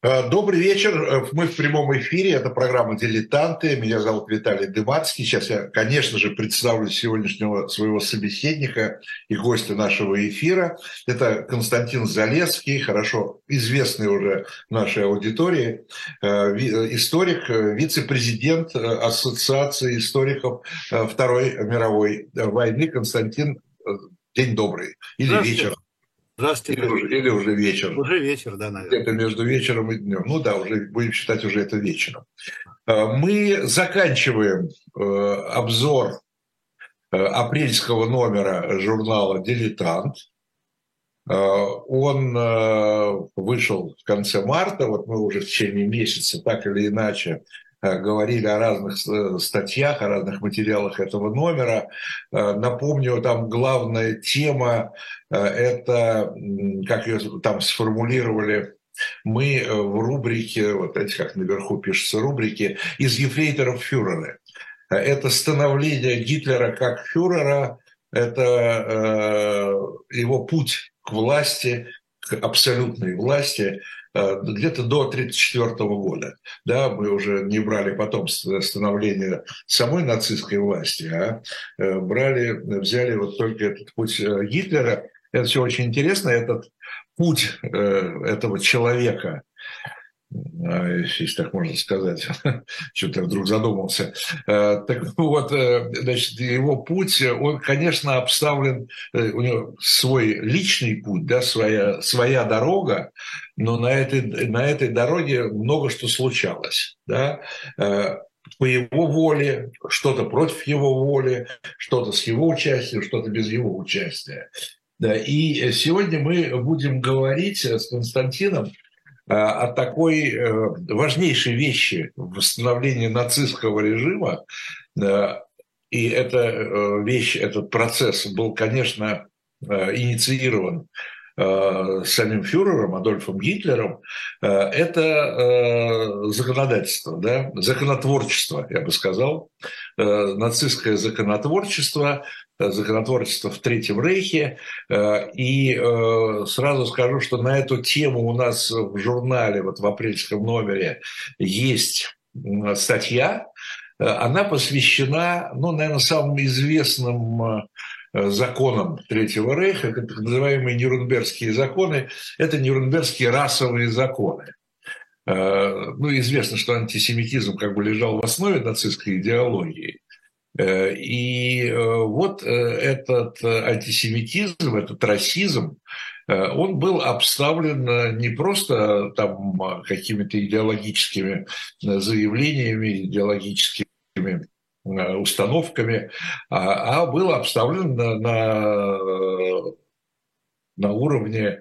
Добрый вечер. Мы в прямом эфире. Это программа «Дилетанты». Меня зовут Виталий Дымацкий. Сейчас я, конечно же, представлю сегодняшнего своего собеседника и гостя нашего эфира. Это Константин Залесский, хорошо известный уже нашей аудитории, историк, вице-президент Ассоциации историков Второй мировой войны. Константин, день добрый. Или вечер. Здравствуйте. Или уже вечер. Уже вечер, да, наверное. Это между вечером и днем. Ну да, уже будем считать уже это вечером. Мы заканчиваем обзор апрельского номера журнала «Дилетант». Он вышел в конце марта. Вот мы уже в течение месяца так или иначе говорили о разных статьях, о разных материалах этого номера. Напомню, там главная тема – это, как ее там сформулировали, мы в рубрике, вот эти как наверху пишутся рубрики, из ефрейторов фюреры. Это становление Гитлера как фюрера, это его путь к власти, к абсолютной власти, где-то до 1934 года. Да, мы уже не брали потом становление самой нацистской власти, а взяли вот только этот путь Гитлера. Это все очень интересно, этот путь этого человека, если так можно сказать, что-то вдруг задумался. Так вот, значит, его путь, он, конечно, обставлен, у него свой личный путь, да, своя дорога, но на этой дороге много что случалось, да. По его воле, что-то против его воли, что-то с его участием, что-то без его участия. Да. И сегодня мы будем говорить с Константином о такой важнейшей вещи в становлении нацистского режима. И эта вещь, этот процесс был, конечно, инициирован самим фюрером, Адольфом Гитлером. Это законодательство, да? Законотворчество, я бы сказал. Нацистское законотворчество в Третьем Рейхе. И сразу скажу, что на эту тему у нас в журнале, вот в апрельском номере, есть статья. Она посвящена, ну, наверное, самым известным законам Третьего Рейха, так называемые Нюрнбергские законы. Это Нюрнбергские расовые законы. Ну, известно, что антисемитизм как бы лежал в основе нацистской идеологии. И вот этот антисемитизм, этот расизм, он был обставлен не просто там какими-то идеологическими заявлениями, идеологическими установками, а был обставлен на уровне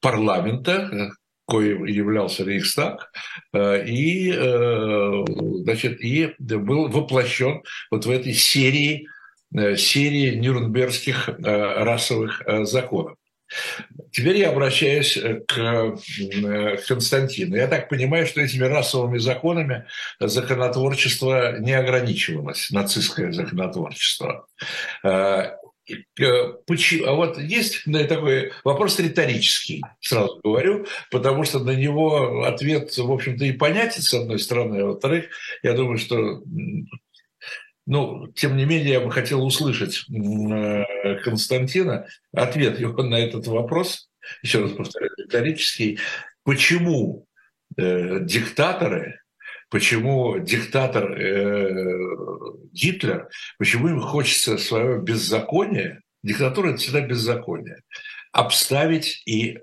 парламента, коим являлся Рейхстаг, и был воплощен вот в этой серии нюрнбергских расовых законов. Теперь я обращаюсь к Константину. Я так понимаю, что этими расовыми законами законотворчество не ограничивалось, нацистское законотворчество. А вот есть такой вопрос риторический, сразу говорю, потому что на него ответ, в общем-то, и понятен, с одной стороны, а во-вторых, я думаю, что... Ну, тем не менее, я бы хотел услышать Константина ответ на этот вопрос, еще раз повторяю, риторический. Почему диктатор Гитлер, почему им хочется свое беззаконие, диктатура – это всегда беззаконие, обставить и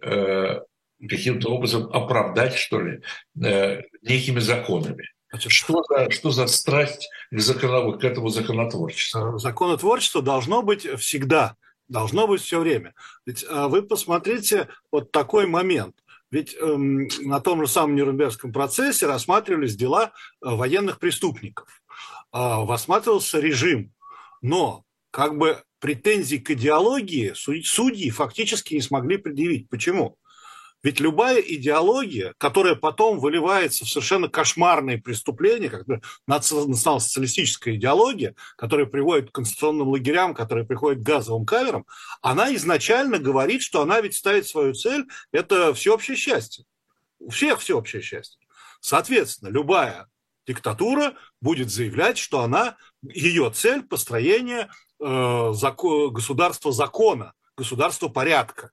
каким-то образом оправдать, что ли, некими законами? Что за страсть к этому законотворчеству? Законотворчество должно быть всегда, должно быть все время. Ведь вы посмотрите вот такой момент. Ведь на том же самом Нюрнбергском процессе рассматривались дела военных преступников, рассматривался режим, но как бы претензий к идеологии судьи фактически не смогли предъявить. Почему? Ведь любая идеология, которая потом выливается в совершенно кошмарные преступления, как национал-социалистическая идеология, которая приводит к концентрационным лагерям, которая приводит к газовым камерам, она изначально говорит, что она ведь ставит свою цель – это всеобщее счастье. У всех всеобщее счастье. Соответственно, любая диктатура будет заявлять, что она, ее цель – построение государства закона, государства порядка.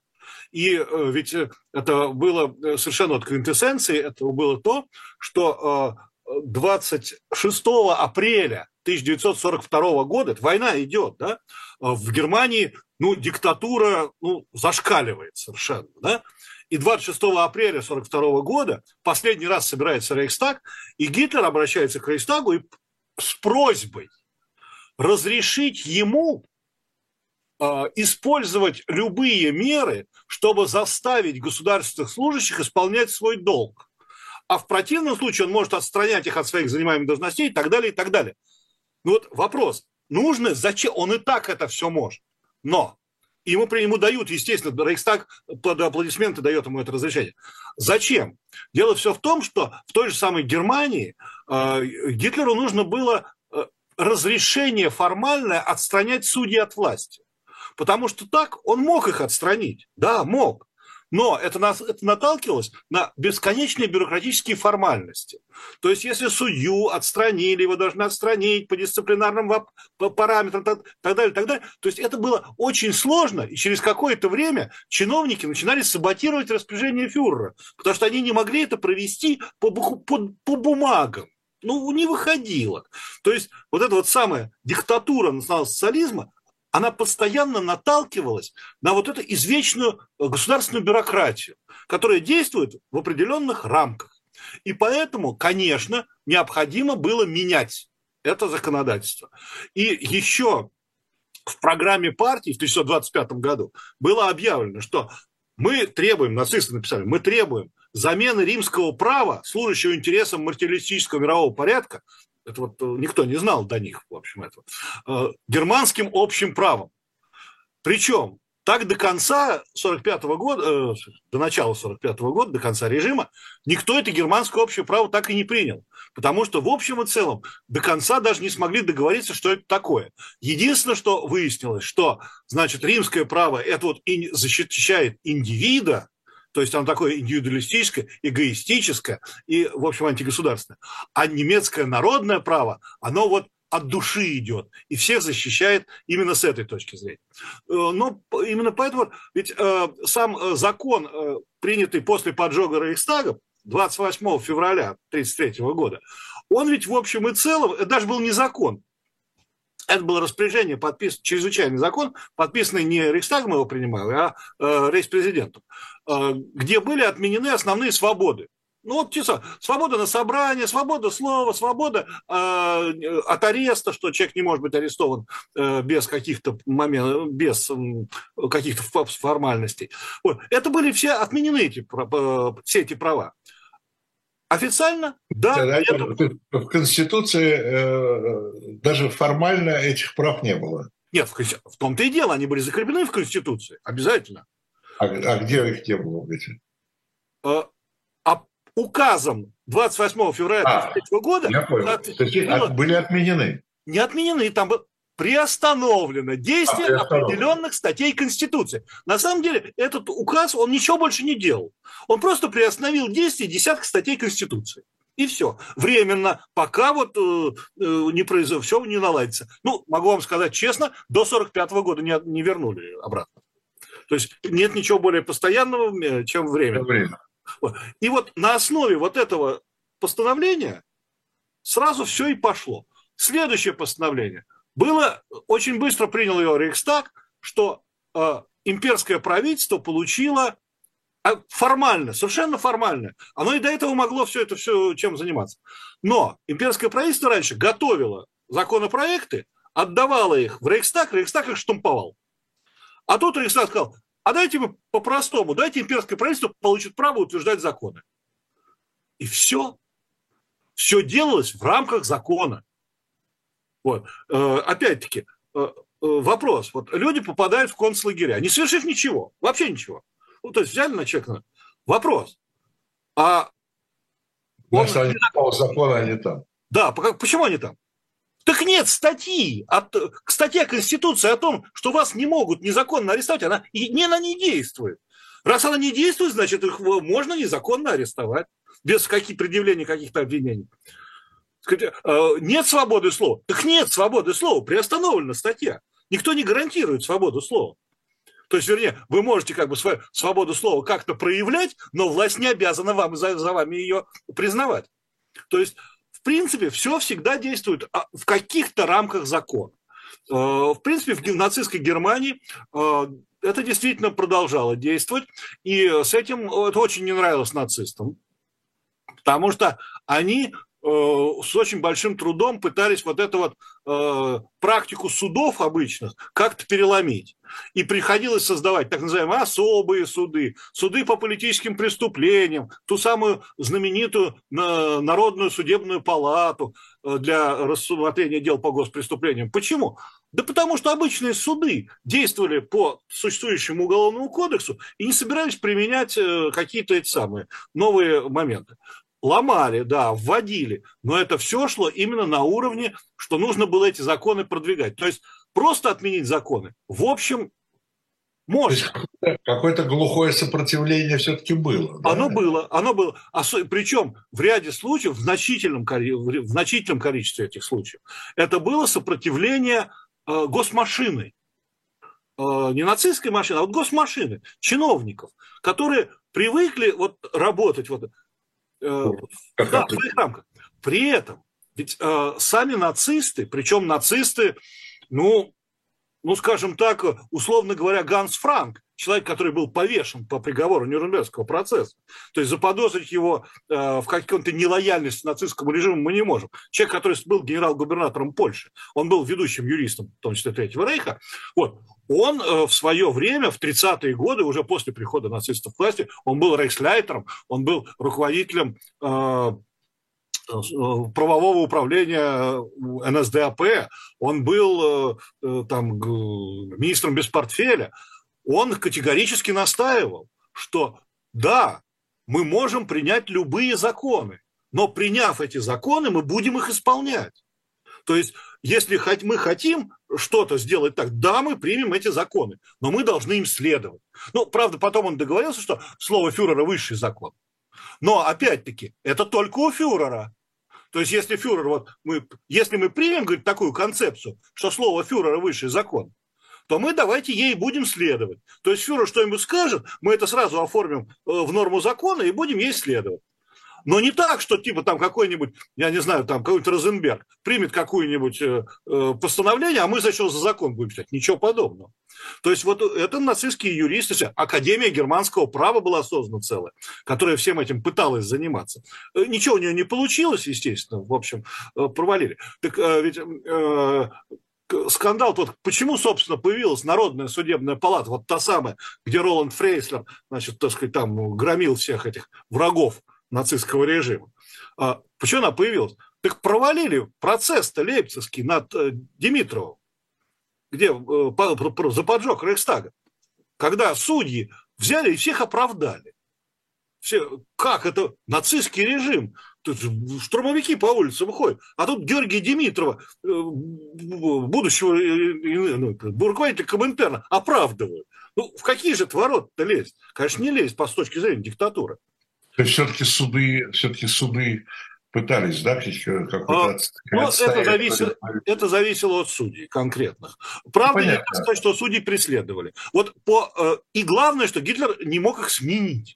И ведь это было совершенно от квинтэссенции, это было то, что 26 апреля 1942 года, война идет, да, в Германии, ну, диктатура, ну, зашкаливает совершенно, да. И 26 апреля 1942 года последний раз собирается Рейхстаг, и Гитлер обращается к Рейхстагу с просьбой разрешить ему использовать любые меры, чтобы заставить государственных служащих исполнять свой долг. А в противном случае он может отстранять их от своих занимаемых должностей и так далее, и так далее. Ну вот вопрос, нужно, зачем? Он и так это все может. Но ему дают, естественно, Рейхстаг под аплодисменты дает ему это разрешение. Зачем? Дело все в том, что в той же самой Германии Гитлеру нужно было разрешение формальное отстранять судей от власти. Потому что так он мог их отстранить. Да, мог. Но это наталкивалось на бесконечные бюрократические формальности. То есть, если судью отстранили, его должны отстранить по дисциплинарным параметрам, так далее, то есть это было очень сложно, и через какое-то время чиновники начинали саботировать распоряжение фюрера, потому что они не могли это провести по бумагам. Ну, не выходило. То есть, вот эта вот самая диктатура национал-социализма, она постоянно наталкивалась на вот эту извечную государственную бюрократию, которая действует в определенных рамках. И поэтому, конечно, необходимо было менять это законодательство. И еще в программе партии в 1925 году было объявлено, что мы требуем, нацисты написали, мы требуем замены римского права, служащего интересам материалистического мирового порядка, это вот никто не знал до них, в общем, этого, германским общим правом. Причем так до конца 45 года, до начала 45 года, до конца режима, никто это германское общее право так и не принял. Потому что в общем и целом до конца даже не смогли договориться, что это такое. Единственное, что выяснилось, что, значит, римское право это вот защищает индивида, то есть оно такое индивидуалистическое, эгоистическое и, в общем, антигосударственное. А немецкое народное право, оно вот от души идет и всех защищает именно с этой точки зрения. Но именно поэтому, ведь сам закон, принятый после поджога Рейхстага 28 февраля 1933 года, он ведь в общем и целом, это даже был не закон, это было распоряжение, чрезвычайный закон, подписанный не Рейхстагом его принимал, а рейхспрезидентом, где были отменены основные свободы. Ну вот свобода на собрание, свобода слова, свобода от ареста, что человек не может быть арестован без каких-то моментов, без каких-то формальностей. Вот. Это были все отменены все эти права. Официально, да. В Конституции даже формально этих прав не было. Нет, в том-то и дело, они были закреплены в Конституции, обязательно. А где их не было? Указом 28 февраля 1933 года... Я понял. То есть были отменены? Не отменены, там было приостановлено действие определенных статей Конституции. На самом деле этот указ, он ничего больше не делал. Он просто приостановил действие десятка статей Конституции. И все. Временно, пока вот все не наладится. Ну, могу вам сказать честно, до 1945 года не вернули обратно. То есть нет ничего более постоянного, чем время. И вот на основе вот этого постановления сразу все и пошло. Следующее постановление было, очень быстро принял ее Рейхстаг, что имперское правительство получило формально, совершенно формально. Оно и до этого могло все чем заниматься. Но имперское правительство раньше готовило законопроекты, отдавало их в Рейхстаг, Рейхстаг их штамповал. А тут Рейхстаг сказал, а дайте мы по-простому, дайте имперское правительство получит право утверждать законы. И все. Все делалось в рамках закона. Вот. Опять-таки, вопрос. Вот люди попадают в концлагеря, не совершив ничего, вообще ничего. Ну, то есть взяли на человека. Вопрос. А они по закону, они там. Да, почему они там? Так нет статьи, статья Конституции о том, что вас не могут незаконно арестовать, она не действует. Раз она не действует, значит, их можно незаконно арестовать, без предъявления каких-то обвинений. Нет свободы слова. Так нет свободы слова, приостановлена статья. Никто не гарантирует свободу слова. То есть, вернее, вы можете свободу слова как-то проявлять, но власть не обязана вам за вами ее признавать. То есть, в принципе, все всегда действует в каких-то рамках закона. В принципе, в нацистской Германии это действительно продолжало действовать, и с этим это очень не нравилось нацистам, потому что они с очень большим трудом пытались эту практику судов обычных как-то переломить. И приходилось создавать так называемые особые суды, суды по политическим преступлениям, ту самую знаменитую Народную судебную палату для рассмотрения дел по госпреступлениям. Почему? Да потому что обычные суды действовали по существующему уголовному кодексу и не собирались применять какие-то новые моменты. Ломали, да, вводили, но это все шло именно на уровне, что нужно было эти законы продвигать. То есть просто отменить законы, в общем, можно. Какое-то глухое сопротивление все-таки было. Да? Оно было. Причем в ряде случаев, в значительном количестве этих случаев, это было сопротивление госмашины. Не нацистской машины, а госмашины, чиновников, которые привыкли работать в своих рамках. При этом ведь сами нацисты, причем нацисты, скажем так, условно говоря, Ганс Франк, человек, который был повешен по приговору Нюрнбергского процесса, то есть заподозрить его в какой-то нелояльности нацистскому режиму мы не можем. Человек, который был генерал-губернатором Польши, он был ведущим юристом, в том числе Третьего Рейха, он в свое время, в 30-е годы, уже после прихода нацистов к власти, он был рейхслейтером, он был руководителем правового управления НСДАП, он был министром без портфеля. Он категорически настаивал, что да, мы можем принять любые законы, но приняв эти законы, мы будем их исполнять. То есть, если мы хотим что-то сделать так, да, мы примем эти законы, но мы должны им следовать. Правда, потом он договорился, что слово фюрера – высший закон. Но, опять-таки, это только у фюрера. То есть, если фюрер, если мы примем, говорит, такую концепцию, что слово фюрера – высший закон, то мы давайте ей будем следовать. То есть, фюрер что-нибудь скажет, мы это сразу оформим в норму закона и будем ей следовать. Но не так, что какой-нибудь, я не знаю, какой-нибудь Розенберг примет какое-нибудь постановление, а мы за закон будем считать. Ничего подобного. То есть это нацистские юристы, Академия германского права была создана целая, которая всем этим пыталась заниматься. Ничего у нее не получилось, естественно, в общем, провалили. Так ведь скандал, почему, собственно, появилась Народная судебная палата, та самая, где Роланд Фрейслер, громил всех этих врагов нацистского режима. Почему она появилась? Так провалили процесс-то лейпцигский над Димитровым, где за поджог Рейхстага, когда судьи взяли и всех оправдали. Как это? Нацистский режим. Тут штурмовики по улицам ходят. А тут Георгия Димитрова, будущего руководителя Коминтерна, оправдывают. В какие же ворота-то лезть? Конечно, не лезть с точки зрения диктатуры. То есть все-таки суды пытались, да, это зависело от судей конкретных. Правда, нельзя сказать, что судей преследовали. И главное, что Гитлер не мог их сменить.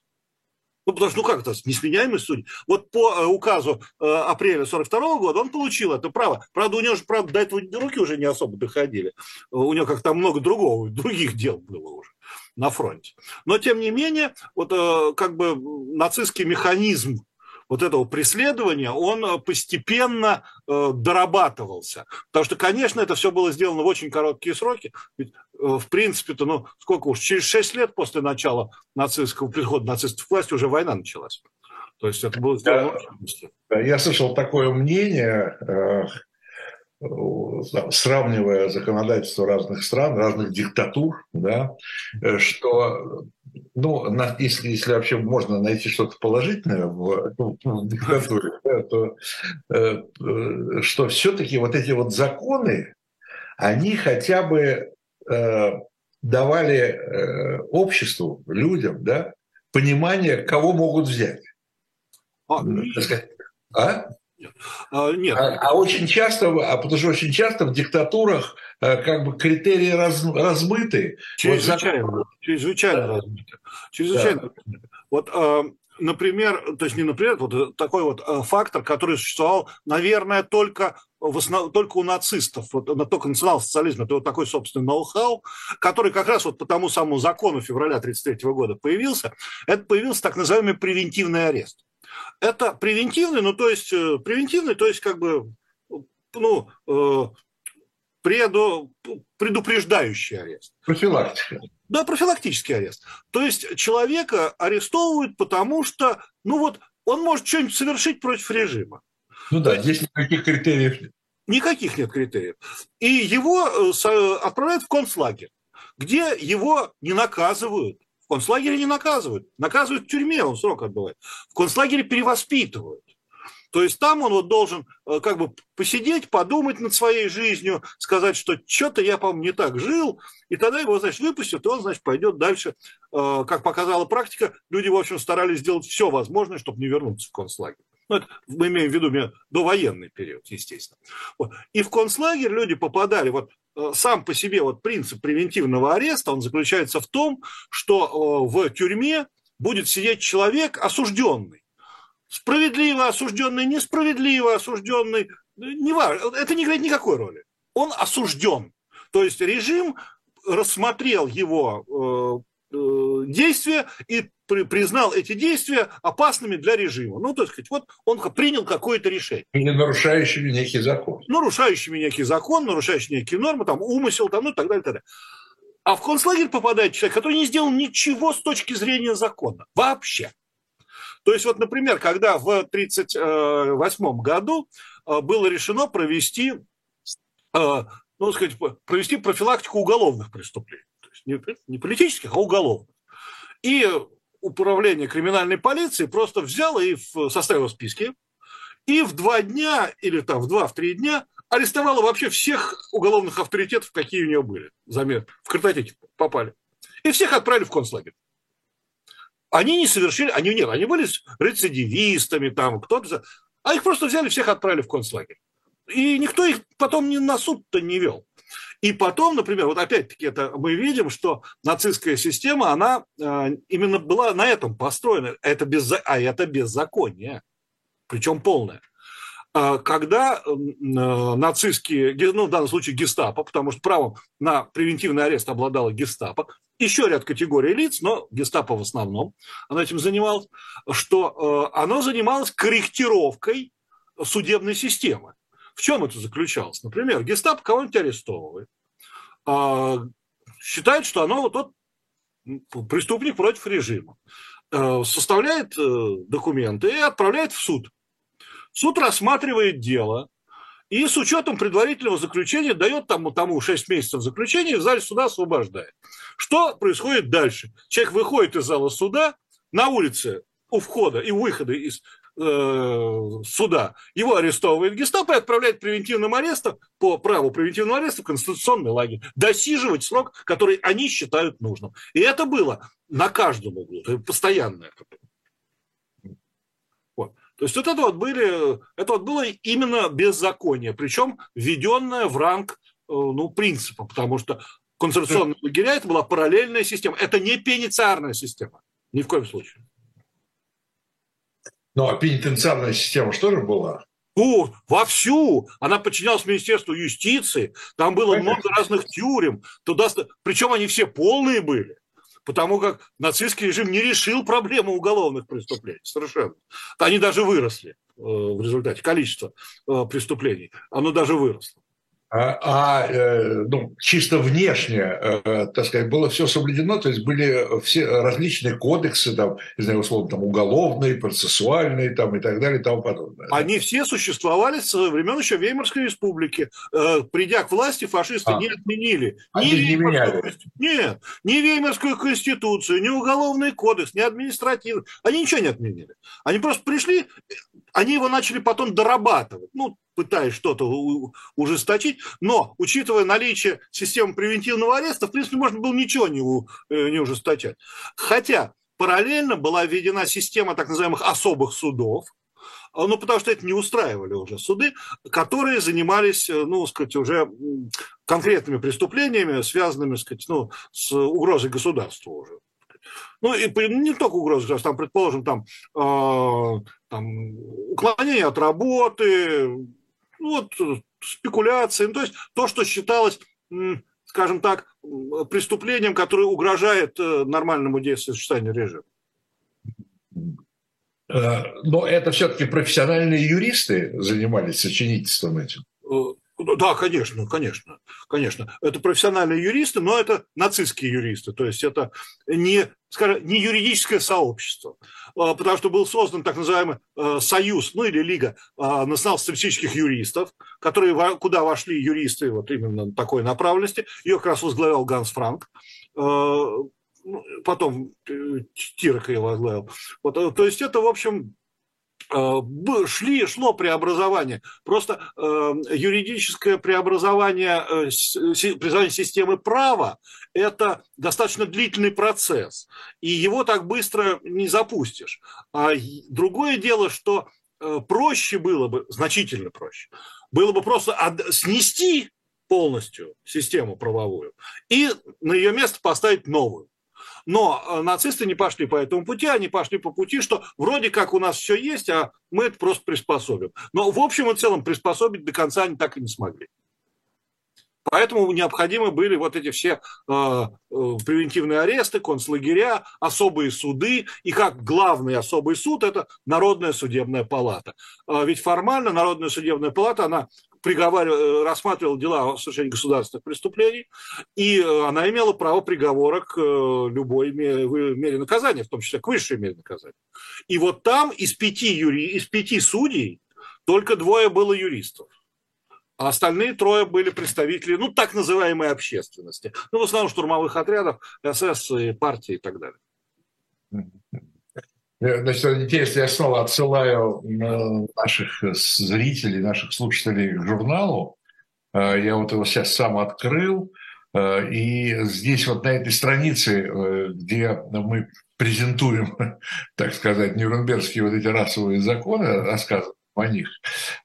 Потому что, несменяемость судей. По указу апреля 1942 года он получил это право. Правда, у него же, до этого руки уже не особо доходили. У него много других дел было уже на фронте. Но, тем не менее, нацистский механизм этого преследования, он постепенно дорабатывался. Потому что, конечно, это все было сделано в очень короткие сроки. Ведь, в принципе-то, через 6 лет после начала прихода нацистов к власти уже война началась. То есть это было сделано очень быстро. Я слышал такое мнение, сравнивая законодательство разных стран, разных диктатур, да, что, если вообще можно найти что-то положительное в диктатуре, да, то что все-таки эти законы, они хотя бы давали обществу, людям, да, понимание, кого могут взять. Очень часто в диктатурах как бы критерии размыты. Чрезвычайно размыты. Например, то есть не например, вот такой вот фактор, который существовал, наверное, только у нацистов, только национал-социализм, это вот такой собственный ноу-хау, который как раз вот по тому самому закону февраля 1933 года появился, это появился так называемый превентивный арест. Это превентивный, предупреждающий арест. Профилактика. Да, профилактический арест. То есть человека арестовывают, потому что, он может что-нибудь совершить против режима. Здесь никаких критериев нет. Никаких нет критериев. И его отправляют в концлагерь, где его не наказывают. В концлагере не наказывают. Наказывают в тюрьме, он срок отбывает. В концлагере перевоспитывают. То есть там он должен как бы посидеть, подумать над своей жизнью, сказать, что что-то я, по-моему, не так жил, и тогда его, выпустят, и он, пойдет дальше. Как показала практика, люди, старались сделать все возможное, чтобы не вернуться в концлагерь. Это мы имеем в виду довоенный период, естественно. И в концлагерь люди попадали, сам по себе принцип превентивного ареста, он заключается в том, что в тюрьме будет сидеть человек осужденный. Справедливо осужденный, несправедливо осужденный, неважно, это не играет никакой роли. Он осужден. То есть режим рассмотрел его действия и признал эти действия опасными для режима. Он принял какое-то решение. И нарушающими некий закон. Нарушающими некие нормы, умысел, так далее, так далее. А в концлагерь попадает человек, который не сделал ничего с точки зрения закона. Вообще. То есть, например, когда в 1938 году было решено провести профилактику уголовных преступлений. То есть не политических, а уголовных. И управление криминальной полиции просто взяло и составило списки, и в 2 дня или в 2-3 дня арестовало вообще всех уголовных авторитетов, какие у него были. В картотеке попали. И всех отправили в концлагерь. Они не совершили, они были рецидивистами, а их просто взяли, всех отправили в концлагерь. И никто их потом на суд-то не вел. И потом, например, опять-таки мы видим, что нацистская система, она именно была на этом построена, это беззаконие, причем полное. Когда нацистские, в данном случае гестапо, потому что правом на превентивный арест обладало гестапо, еще ряд категорий лиц, но гестапо в основном, оно этим занималось, что оно занималось корректировкой судебной системы. В чем это заключалось? Например, гестапо кого-нибудь арестовывает, считает, что оно тот преступник против режима, составляет документы и отправляет в суд. Суд рассматривает дело и с учетом предварительного заключения дает тому 6 месяцев заключения и в зале суда освобождает. Что происходит дальше? Человек выходит из зала суда, на улице у входа и выхода из суда его арестовывает гестапо и отправляет превентивным арестом по праву превентивного ареста в конституционный лагерь. Досиживать срок, который они считают нужным. И это было на каждом углу, постоянное. То есть это было именно беззаконие, причем введенное в ранг принципа, потому что концентрационные лагеря – это была параллельная система. Это не пенитенциарная система, ни в коем случае. А пенитенциарная система что же была? Вовсю. Она подчинялась Министерству юстиции, там было много разных тюрем, причем они все полные были. Потому как нацистский режим не решил проблему уголовных преступлений совершенно. Они даже выросли в результате. Количество преступлений, оно даже выросло. Чисто внешне, было все соблюдено, то есть были все различные кодексы, уголовные, процессуальные и так далее, и тому подобное. Они все существовали со времен еще Веймарской республики. Придя к власти, фашисты не отменили. Ни Веймарскую конституцию, ни уголовный кодекс, ни административный. Они ничего не отменили. Они просто пришли, они его начали потом дорабатывать. пытаясь что-то ужесточить, но, учитывая наличие системы превентивного ареста, в принципе, можно было ничего не ужесточать. Хотя параллельно была введена система так называемых особых судов, ну, потому что это не устраивали уже суды, которые занимались, ну, сказать, уже конкретными преступлениями, связанными, сказать, ну, с угрозой государства уже. Ну, и не только угрозы, сейчас там, предположим, там уклонение от работы, вот, спекуляции, ну, то есть то, что считалось, скажем так, преступлением, которое угрожает нормальному действию режима. Но это все-таки профессиональные юристы занимались сочинительством этим? Да, конечно. Это профессиональные юристы, но это нацистские юристы. То есть это не, скажем, не юридическое сообщество. Потому что был создан так называемый союз, ну или лига национал-социалистических юристов, куда вошли юристы вот именно такой направленности. Ее как раз возглавлял Ганс Франк. Потом Тирок ее возглавил. Вот, то есть это, в общем... шло преобразование, просто юридическое преобразование системы права – это достаточно длительный процесс, и его так быстро не запустишь. А другое дело, что проще было бы, значительно проще, было бы просто снести полностью систему правовую и на ее место поставить новую. Но нацисты не пошли по этому пути, они пошли по пути, что вроде как у нас все есть, а мы это просто приспособим. Но в общем и целом приспособить до конца они так и не смогли. Поэтому необходимы были вот эти все превентивные аресты, концлагеря, особые суды. И как главный особый суд – это Народная судебная палата. Ведь формально Народная судебная палата, она рассматривала дела о совершении государственных преступлений, и она имела право приговора к любой мере наказания, в том числе к высшей мере наказания. И вот там из пяти судей только двое было юристов, а остальные трое были представители, ну, так называемой общественности, ну, в основном штурмовых отрядов, СС и партии и так далее. Значит, если я снова отсылаю наших зрителей, наших слушателей к журналу, я вот его сейчас сам открыл, и здесь вот на этой странице, где мы презентуем, так сказать, нюрнбергские вот эти расовые законы, рассказываем о них,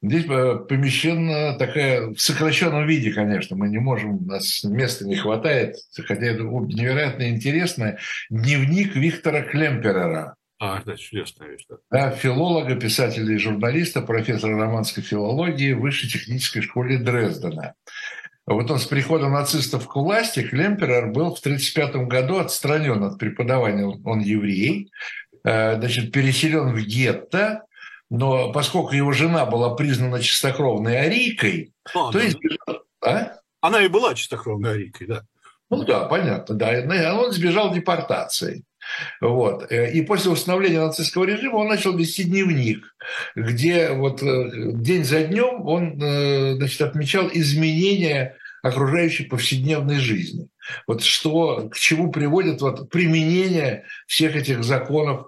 здесь помещена такая, в сокращенном виде, конечно, мы не можем, у нас места не хватает, хотя это невероятно интересное, дневник Виктора Клемперера. Это чудесная вещь. Да, филолога, писателя и журналиста, профессора романской филологии в Высшей технической школе Дрездена. Вот он с приходом нацистов к власти, Клемперер был в 1935 году отстранен от преподавания, он еврей, значит, переселен в гетто, но поскольку его жена была признана чистокровной арийкой, то есть... Она и была чистокровной арийкой, да. Ну да, понятно, да. Он сбежал депортации. Вот. И после установления нацистского режима он начал вести дневник, где вот день за днем он, значит, отмечал изменения окружающей повседневной жизни. Вот что, к чему приводит вот применение всех этих законов,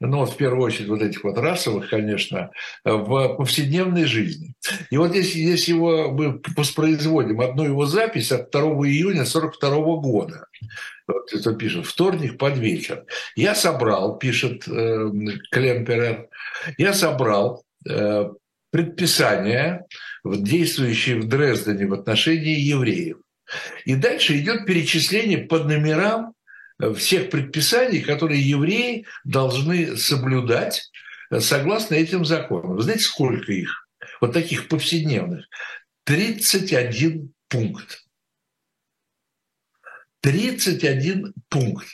ну, в первую очередь вот этих вот расовых, конечно, в повседневной жизни. И вот здесь его, мы воспроизводим одну его запись от 2 июня 1942 года. Вот это пишет, вторник под вечер. «Я собрал, — пишет Клемперер, — я собрал предписания, действующие в Дрездене в отношении евреев». И дальше идет перечисление по номерам всех предписаний, которые евреи должны соблюдать согласно этим законам. Вы знаете, сколько их? Вот таких повседневных. 31 пункт. 31 пункт.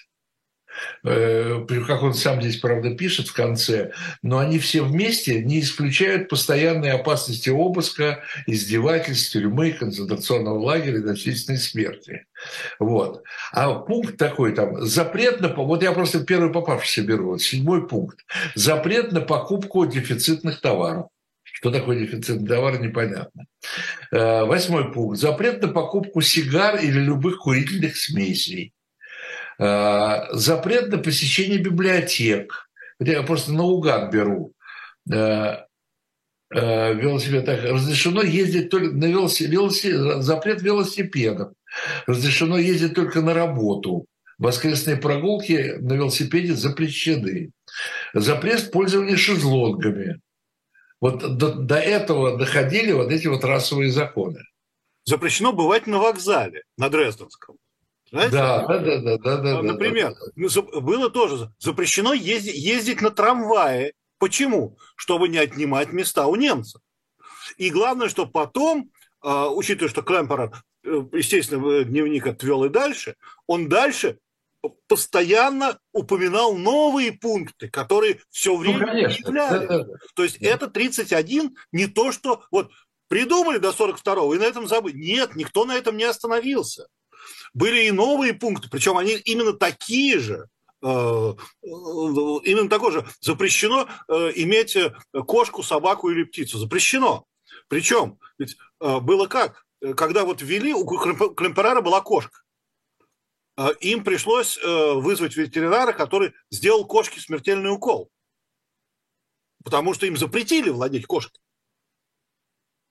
Как он сам здесь, правда, пишет в конце, но они все вместе не исключают постоянной опасности обыска, издевательств, тюрьмы, концентрационного лагеря, насильственной смерти. Вот. А пункт такой там, запрет на... Вот я просто первый попавшийся беру, вот, 7-й пункт. Запрет на покупку дефицитных товаров. Что такое дефицитный товар, непонятно. 8-й пункт. Запрет на покупку сигар или любых курительных смесей. Запрет на посещение библиотек. Я просто наугад беру. велосипедах разрешено ездить только на велосипедах, запрет велосипедов, разрешено ездить только на работу. Воскресные прогулки на велосипеде запрещены. Запрет пользования шезлонгами. Вот до этого доходили вот эти вот расовые законы. Запрещено бывать на вокзале, на Дрезденском. Знаете, да. Например, было тоже запрещено ездить на трамвае. Почему? Чтобы не отнимать места у немцев. И главное, что потом, учитывая, что Клемперер, естественно, дневник отвел и дальше, он дальше постоянно упоминал новые пункты, которые все время появлялись. То есть это 31, не то, что вот придумали до 42-го и на этом забыли. Нет, никто на этом не остановился. Были и новые пункты, причем они именно такие же, именно такое же. Запрещено иметь кошку, собаку или птицу. Запрещено. Причем ведь было как? Когда вот ввели, у Клемперера была кошка. Им пришлось вызвать ветеринара, который сделал кошке смертельный укол. Потому что им запретили владеть кошкой.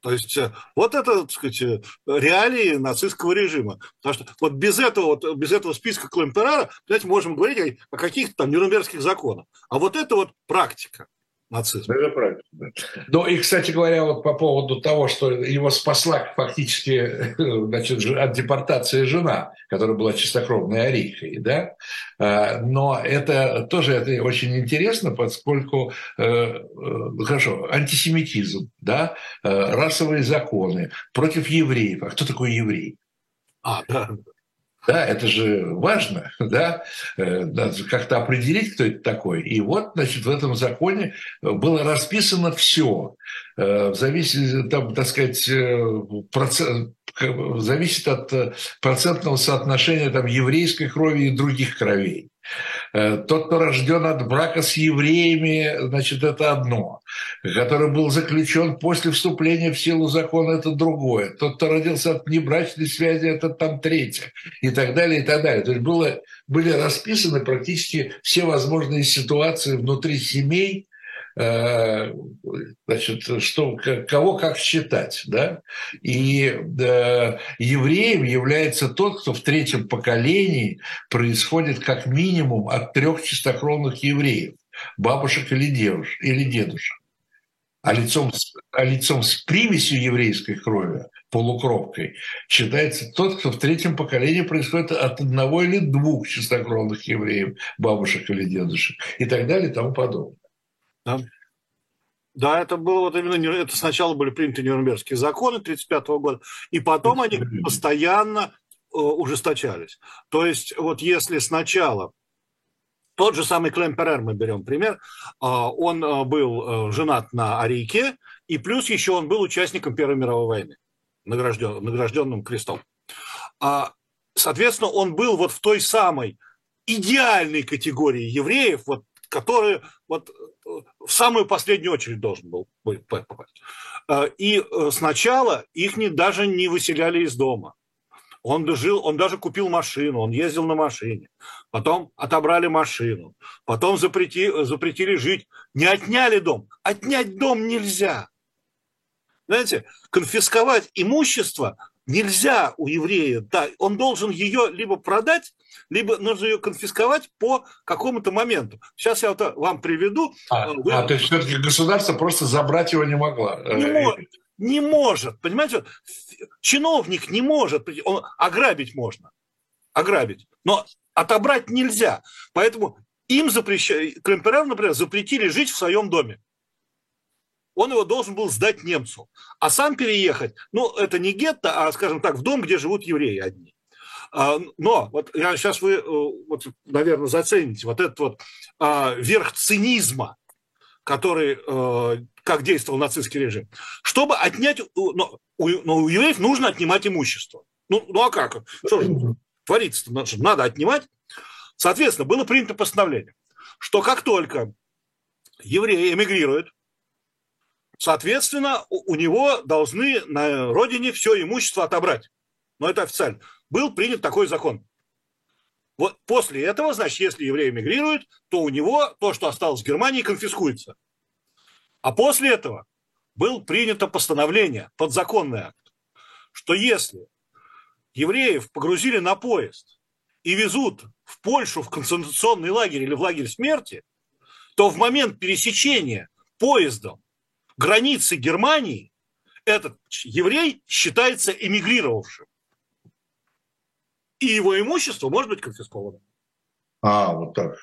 То есть вот это, так сказать, реалии нацистского режима. Потому что вот без этого списка Клемперера, знаете, можем говорить о каких-то там нюрнбергских законах. А вот это вот практика нацизма. Это правильно. Да. Ну и, кстати говоря, вот по поводу того, что его спасла фактически, значит, от депортации жена, которая была чистокровной арийкой, да? Но это тоже это очень интересно, поскольку, хорошо, антисемитизм, да? Расовые законы против евреев. А кто такой еврей? Да, это же важно, да, надо как-то определить, кто это такой. И вот, значит, в этом законе было расписано все, зависит от процентного соотношения там еврейской крови и других кровей. Тот, кто рожден от брака с евреями, значит, это одно. Который был заключен после вступления в силу закона, это другое. Тот, кто родился от внебрачной связи, это там третье. И так далее, и так далее. То есть были расписаны практически все возможные ситуации внутри семей, значит, что, кого как считать. Да? И евреем является тот, кто в третьем поколении происходит как минимум от 3 чистокровных евреев, бабушек или дедушек. А лицом с примесью еврейской крови, полукровкой, считается тот, кто в третьем поколении происходит от 1 или 2 чистокровных евреев, бабушек или дедушек, и так далее, и тому подобное. Да, это было вот именно, это сначала были приняты Нюрнбергские законы 1935-го года, и потом они постоянно ужесточались. То есть вот если сначала тот же самый Клемперер, мы берем пример, он был женат на арийке, и плюс еще он был участником Первой мировой войны, награжденным крестом. Соответственно, он был вот в той самой идеальной категории евреев, вот, которые вот в самую последнюю очередь должен был попасть. И сначала их даже не выселяли из дома. Он даже купил машину, он ездил на машине. Потом отобрали машину. Потом запретили жить. Не отняли дом. Отнять дом нельзя. Знаете, конфисковать имущество нельзя у еврея. Да, он должен ее либо продать, либо нужно ее конфисковать по какому-то моменту. Сейчас я вот вам приведу. То есть все-таки государство просто забрать его не могло? Не может, понимаете? Чиновник не может, ограбить можно, но отобрать нельзя. Поэтому им Клемпереру, например, запретили жить в своем доме. Он его должен был сдать немцу, а сам переехать, ну, это не гетто, а, скажем так, в дом, где живут евреи одни. Но вот сейчас вы, наверное, зацените вот этот верх цинизма, который, как действовал нацистский режим. Чтобы отнять... Но у евреев нужно отнимать имущество. Ну а как? Что же творится-то? Надо отнимать. Соответственно, было принято постановление, что как только евреи эмигрируют, соответственно, у него должны на родине все имущество отобрать. Но это официально. Был принят такой закон. Вот после этого, значит, если евреи эмигрируют, то у него то, что осталось в Германии, конфискуется. А после этого было принято постановление, подзаконный акт, что если евреев погрузили на поезд и везут в Польшу в концентрационный лагерь или в лагерь смерти, то в момент пересечения поездом границы Германии этот еврей считается эмигрировавшим. И его имущество может быть конфисковано. А, вот так.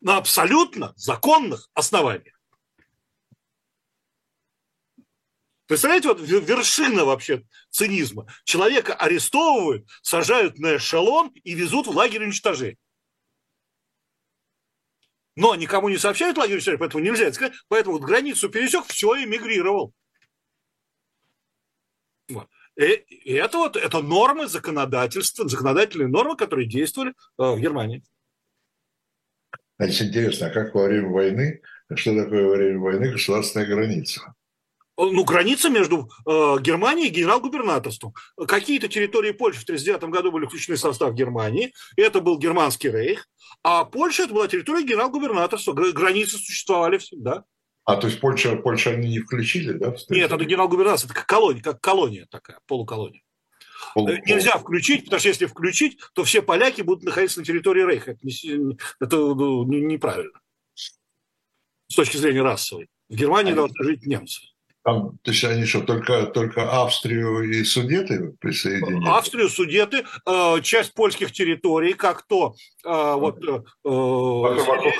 На абсолютно законных основаниях. Представляете, вот вершина вообще цинизма. Человека арестовывают, сажают на эшелон и везут в лагерь уничтожения. Но никому не сообщают лагерь уничтожения, поэтому нельзя это сказать. Поэтому вот границу пересек, все, эмигрировал. Вот. И это вот это нормы законодательства, законодательные нормы, которые действовали в Германии. А здесь интересно, а как во время войны, что такое во время войны государственная граница? Ну, граница между Германией и генерал-губернаторством. Какие-то территории Польши в 1939 году были включены в состав Германии, это был Германский рейх, а Польша это была территория генерал-губернаторства, границы существовали всегда. А, то есть Польша они не включили, да? Нет, это генерал-губернаторство, это как колония такая, полуколония. Нельзя включить, потому что если включить, то все поляки будут находиться на территории Рейха. Это неправильно. С точки зрения расовой. В Германии должны жить немцы. Там, то есть они что, только Австрию и Судеты присоединили? Австрию, Судеты, часть польских территорий, как то... вокруг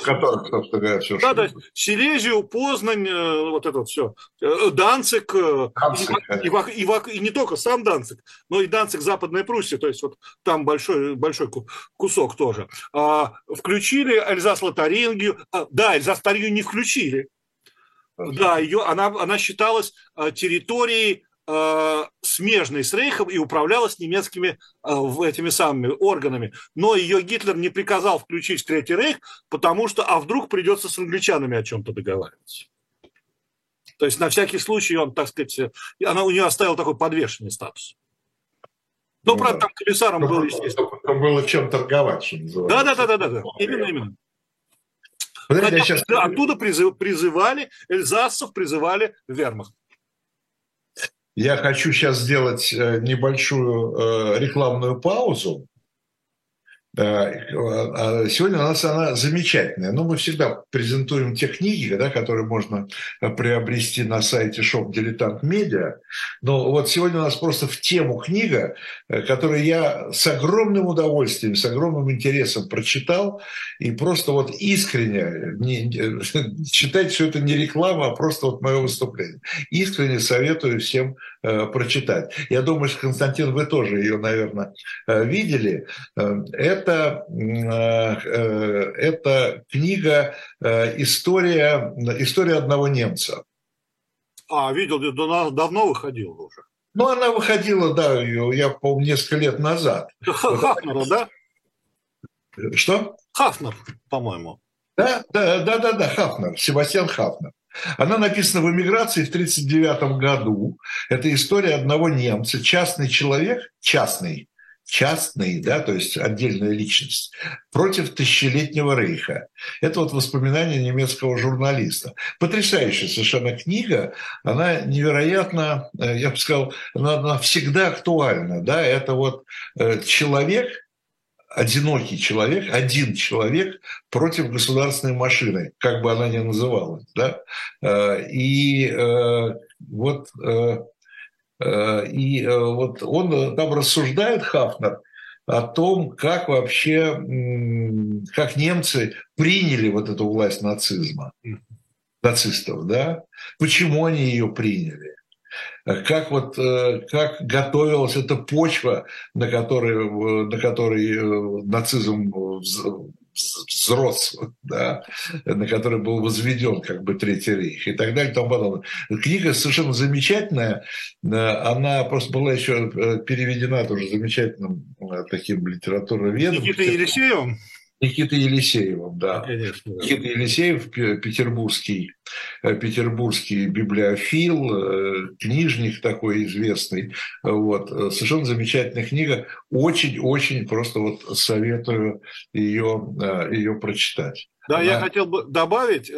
которых, собственно говоря, все. Да, Силезию, Познань, вот это вот все. Данциг. И не только сам Данциг, но и Данциг Западная Пруссия, то есть вот там большой кусок тоже. Включили Эльзас-Лотарингию. Да, Эльзас-Лотарингию не включили. Да, она считалась территорией смежной с Рейхом и управлялась немецкими этими самыми органами. Но ее Гитлер не приказал включить в Третий Рейх, потому что, а вдруг придется с англичанами о чем-то договариваться. То есть на всякий случай он, так сказать, у нее оставила такой подвешенный статус. Но, ну, правда, да. Там комиссаром был, естественно. Там было чем торговать, что называется. Да. Именно. Подожди, сейчас... Оттуда призывали эльзасцев, призывали вермахт. Я хочу сейчас сделать небольшую рекламную паузу. Сегодня у нас она замечательная. Но мы всегда презентуем те книги, да, которые можно приобрести на сайте Shop Дилетант Медиа. Но вот сегодня у нас просто в тему книга, которую я с огромным удовольствием, с огромным интересом прочитал. И просто вот искренне, читать все это не реклама, а просто вот мое выступление. Искренне советую всем прочитать. Я думаю, что, Константин, вы тоже ее, наверное, видели. Это книга «История одного немца». А, видел, давно выходила уже. Ну, она выходила, да, я помню, несколько лет назад. Хафнера, да? Что? Хафнер, по-моему. Да, Хафнер, Себастьян Хафнер. Она написана в эмиграции в 1939 году. Это история одного немца. Частный человек, частный, да, то есть отдельная личность, против тысячелетнего рейха. Это вот воспоминания немецкого журналиста. Потрясающая совершенно книга, она невероятно, я бы сказал, она всегда актуальна, да, это вот человек, одинокий человек, один человек против государственной машины, как бы она ни называлась, да, и вот он там рассуждает, Хафнер, о том, как вообще, как немцы приняли вот эту власть нацистов, да, почему они ее приняли, как готовилась эта почва, на которой нацизм взрос, да, на который был возведен как бы Третий Рейх и так далее, и тому подобное. Книга совершенно замечательная, она просто была еще переведена тоже замечательным таким литературоведом. Никитой Елисеевым, да. Конечно, да. Никита Елисеев, петербургский библиофил, книжник такой известный. Вот. Совершенно замечательная книга. Очень-очень просто вот советую ее прочитать. Да, я хотел бы добавить,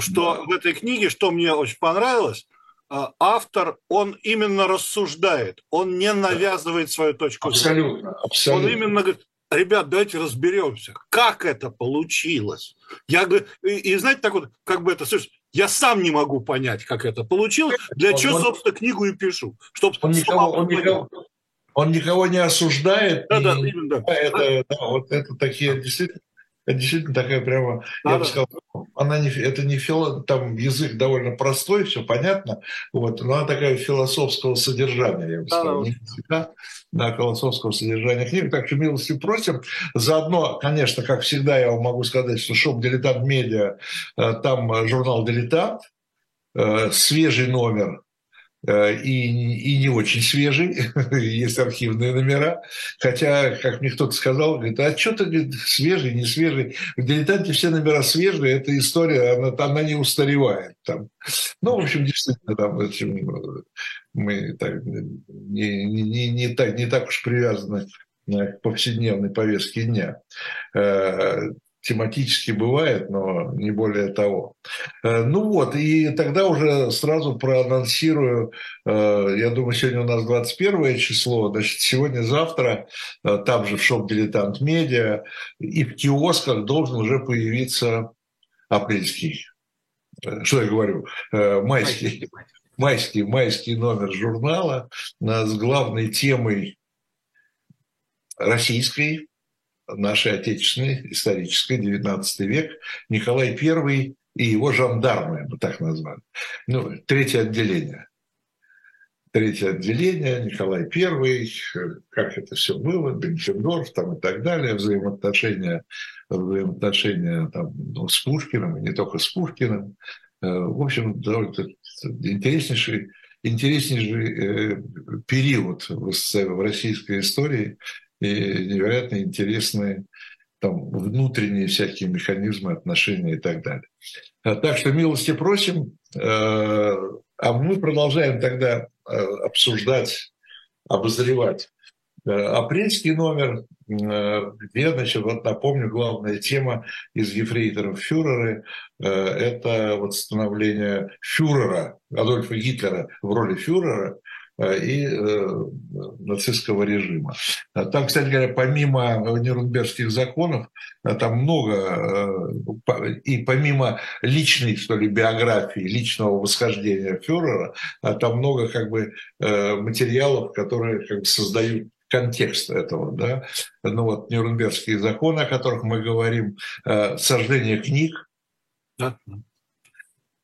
что в этой книге, что мне очень понравилось, автор, он именно рассуждает, он не навязывает свою точку зрения. Абсолютно, абсолютно. Он именно говорит: ребят, давайте разберемся, как это получилось. Я говорю, и знаете, так вот, как бы это, слушай, я сам не могу понять, как это получилось, для чего, собственно, книгу и пишу. Чтобы он никого не осуждает. Да, и, да, именно, да. Это, да, вот это такие действительно. Это действительно такая прямо, я бы сказал, она не, это не фило, там язык довольно простой, все понятно, вот, но она такая философского содержания, я бы сказал, не всегда, да, философского содержания книг. Так что милости просим. Заодно, конечно, как всегда, я вам могу сказать, что шоп «Дилетант Медиа», там журнал «Дилетант», свежий номер. И не очень свежий, есть архивные номера. Хотя, как мне кто-то сказал, говорит: а что ты свежий, не свежий? В «Дилетанте» все номера свежие, эта история, она не устаревает. Там. Ну, в общем, действительно, там, мы так, не так уж привязаны к повседневной повестке дня. Тематически бывает, но не более того. Ну вот, и тогда уже сразу проанонсирую, я думаю, сегодня у нас 21 число, значит, сегодня-завтра там же в шоп «Дилетант Медиа» и в киосках должен уже появиться апрельский, что я говорю, майский номер журнала с главной темой российской, нашей отечественной, исторической, 19 век, Николай I и его жандармы, мы так назвали. Ну, третье отделение. Третье отделение, Николай I, как это все было, Бенкендорф там и так далее, взаимоотношения там, ну, с Пушкиным, и не только с Пушкиным. В общем, довольно интереснейший период в российской истории, и невероятно интересные там, внутренние всякие механизмы, отношения и так далее. Так что милости просим. А мы продолжаем тогда обсуждать, обозревать апрельский номер, где, значит, вот напомню, главная тема из «Ефрейторов фюреры» — это вот становление фюрера, Адольфа Гитлера в роли фюрера и нацистского режима. Там, кстати говоря, помимо Нюрнбергских законов, там много, и помимо личной, что ли, биографии, личного восхождения фюрера, там много как бы материалов, которые как бы создают контекст этого, да. Ну вот Нюрнбергские законы, о которых мы говорим, сожжение книг.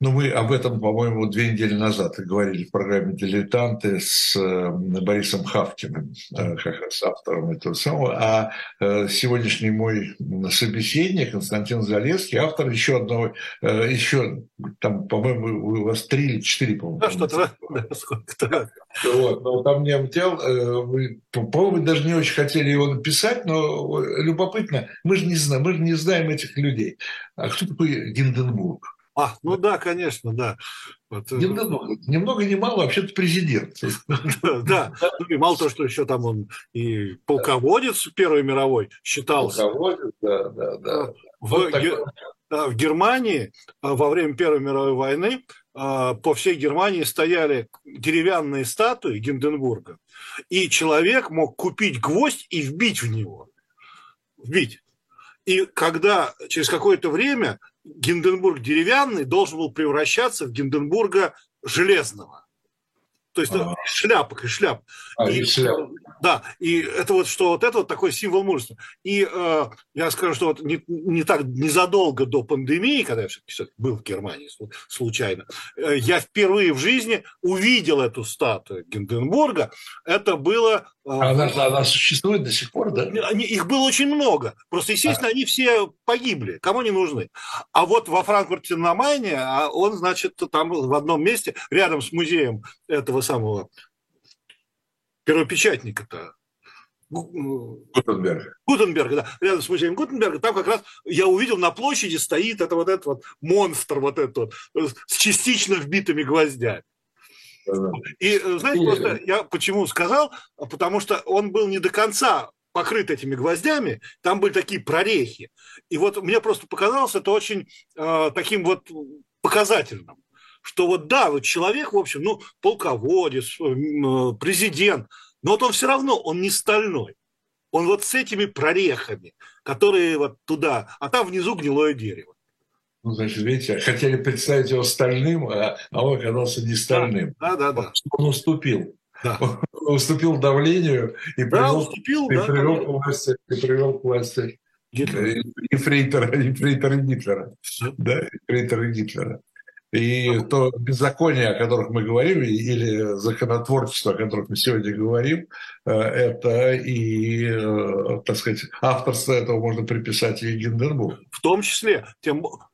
Ну, мы об этом, по-моему, 2 недели назад говорили в программе «Дилетанты» с Борисом Хавкиным, как раз автором этого самого. А сегодняшний мой собеседник Константин Залесский, автор еще одного, там, по-моему, у вас 3 или 4, по-моему. Да, что-то, сколько-то. Вот, но там не обтял. По-моему, даже не очень хотели его написать, но любопытно, мы же не знаем этих людей. А кто такой Гинденбург? А, ну да, конечно, да. Вот. Ни много ни мало, вообще-то президент. Да, мало того, что еще там он и полководец Первой мировой считался. Полководец, да. В Германии во время Первой мировой войны по всей Германии стояли деревянные статуи Гинденбурга, и человек мог купить гвоздь и вбить в него. Вбить. И когда через какое-то время Гинденбург деревянный должен был превращаться в Гинденбурга железного. То есть шляпок. Да, и это вот, что вот это вот такой символ мужества. И я скажу, что вот незадолго до пандемии, когда я все-таки был в Германии случайно, я впервые в жизни увидел эту статую Гинденбурга. Это было... Она существует до сих пор, да? Их было очень много. Просто, естественно, они все погибли, кому не нужны. А вот во Франкфурте на Майне, он, значит, там в одном месте, рядом с музеем этого самого первопечатника-то. Гутенберга. Гутенберга, да. Рядом с музеем Гутенберга. Там как раз я увидел, на площади стоит этот монстр, с частично вбитыми гвоздями. И, знаете, просто я почему сказал, потому что он был не до конца покрыт этими гвоздями, там были такие прорехи. И вот мне просто показалось это очень таким показательным. Что вот да, вот человек, в общем, ну, полководец, президент, но вот он все равно, он не стальной. Он вот с этими прорехами, которые вот туда, а там внизу гнилое дерево. Ну, значит, видите, хотели представить его стальным, а он оказался не стальным. Да. Он уступил. Да. Он уступил давлению и привел к власти ефрейтора Гитлера. И то беззаконие, о которых мы говорим, или законотворчество, о котором мы сегодня говорим, это и, так сказать, авторство этого можно приписать и Гинденбургу. В том числе.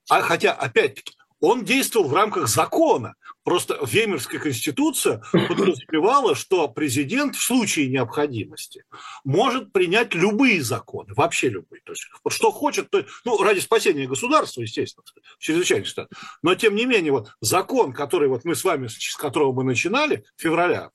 Хотя, опять-таки, он действовал в рамках закона. Просто Веймарская конституция подразумевала, что президент в случае необходимости может принять любые законы, вообще любые. То есть, что хочет, то, ну, ради спасения государства, естественно, чрезвычайный штат. Но, тем не менее, вот закон, который вот мы с вами, с которого мы начинали,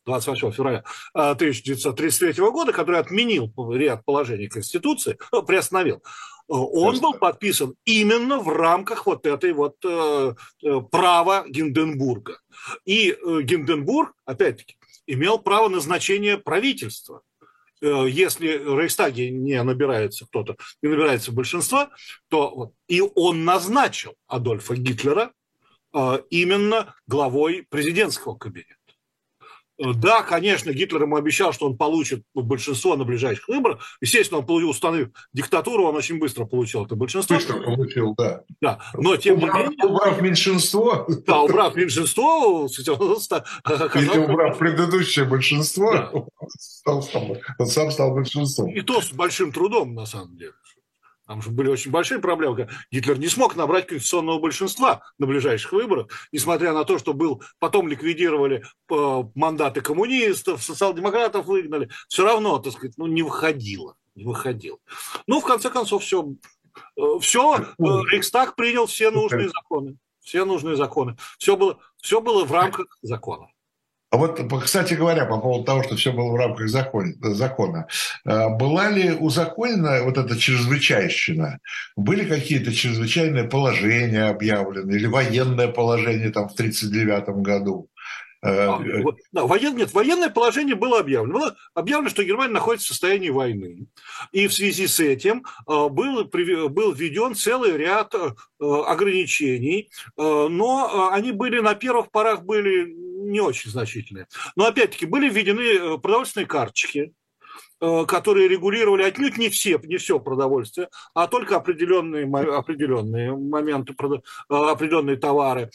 28 февраля 1933 года, который отменил ряд положений Конституции, приостановил, он был подписан именно в рамках вот этой вот права Гинденбурга. И Гинденбург, опять-таки, имел право назначения правительства. Если в Рейхстаге не набирается кто-то, не набирается большинство, то и он назначил Адольфа Гитлера именно главой президентского кабинета. Да, конечно, Гитлер ему обещал, что он получит большинство на ближайших выборах. Естественно, он получил, установив диктатуру, он очень быстро получил это большинство. Быстро получил, да. Но тем не менее... Убрав меньшинство. Да, убрав меньшинство. Если убрав предыдущее большинство, да. он сам стал большинством. И то с большим трудом, на самом деле. Там же были очень большие проблемы. Гитлер не смог набрать конституционного большинства на ближайших выборах, несмотря на то, что потом ликвидировали мандаты коммунистов, социал-демократов выгнали. Все равно, так сказать, ну, не выходило. Ну, в конце концов, все Рейхстаг принял все нужные законы. Все было в рамках закона. А вот, кстати говоря, по поводу того, что все было в рамках закона, была ли узаконена вот эта чрезвычайщина? Были какие-то чрезвычайные положения объявлены? Или военное положение там в 1939 году? Военное положение было объявлено. Было объявлено, что Германия находится в состоянии войны. И в связи с этим был введен целый ряд ограничений, но они были на первых порах не очень значительные. Но опять-таки были введены продовольственные карточки, которые регулировали отнюдь не все продовольствие, а только определенные моменты, определенные товары.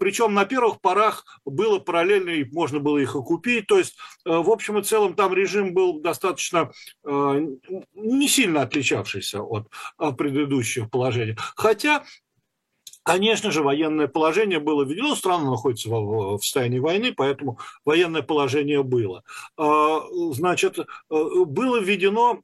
Причем на первых порах было параллельно, и можно было их и купить. То есть, в общем и целом, там режим был достаточно не сильно отличавшийся от предыдущих положений. Хотя... Конечно же, военное положение было введено, страна находится в состоянии войны, поэтому военное положение было. Значит, было введено,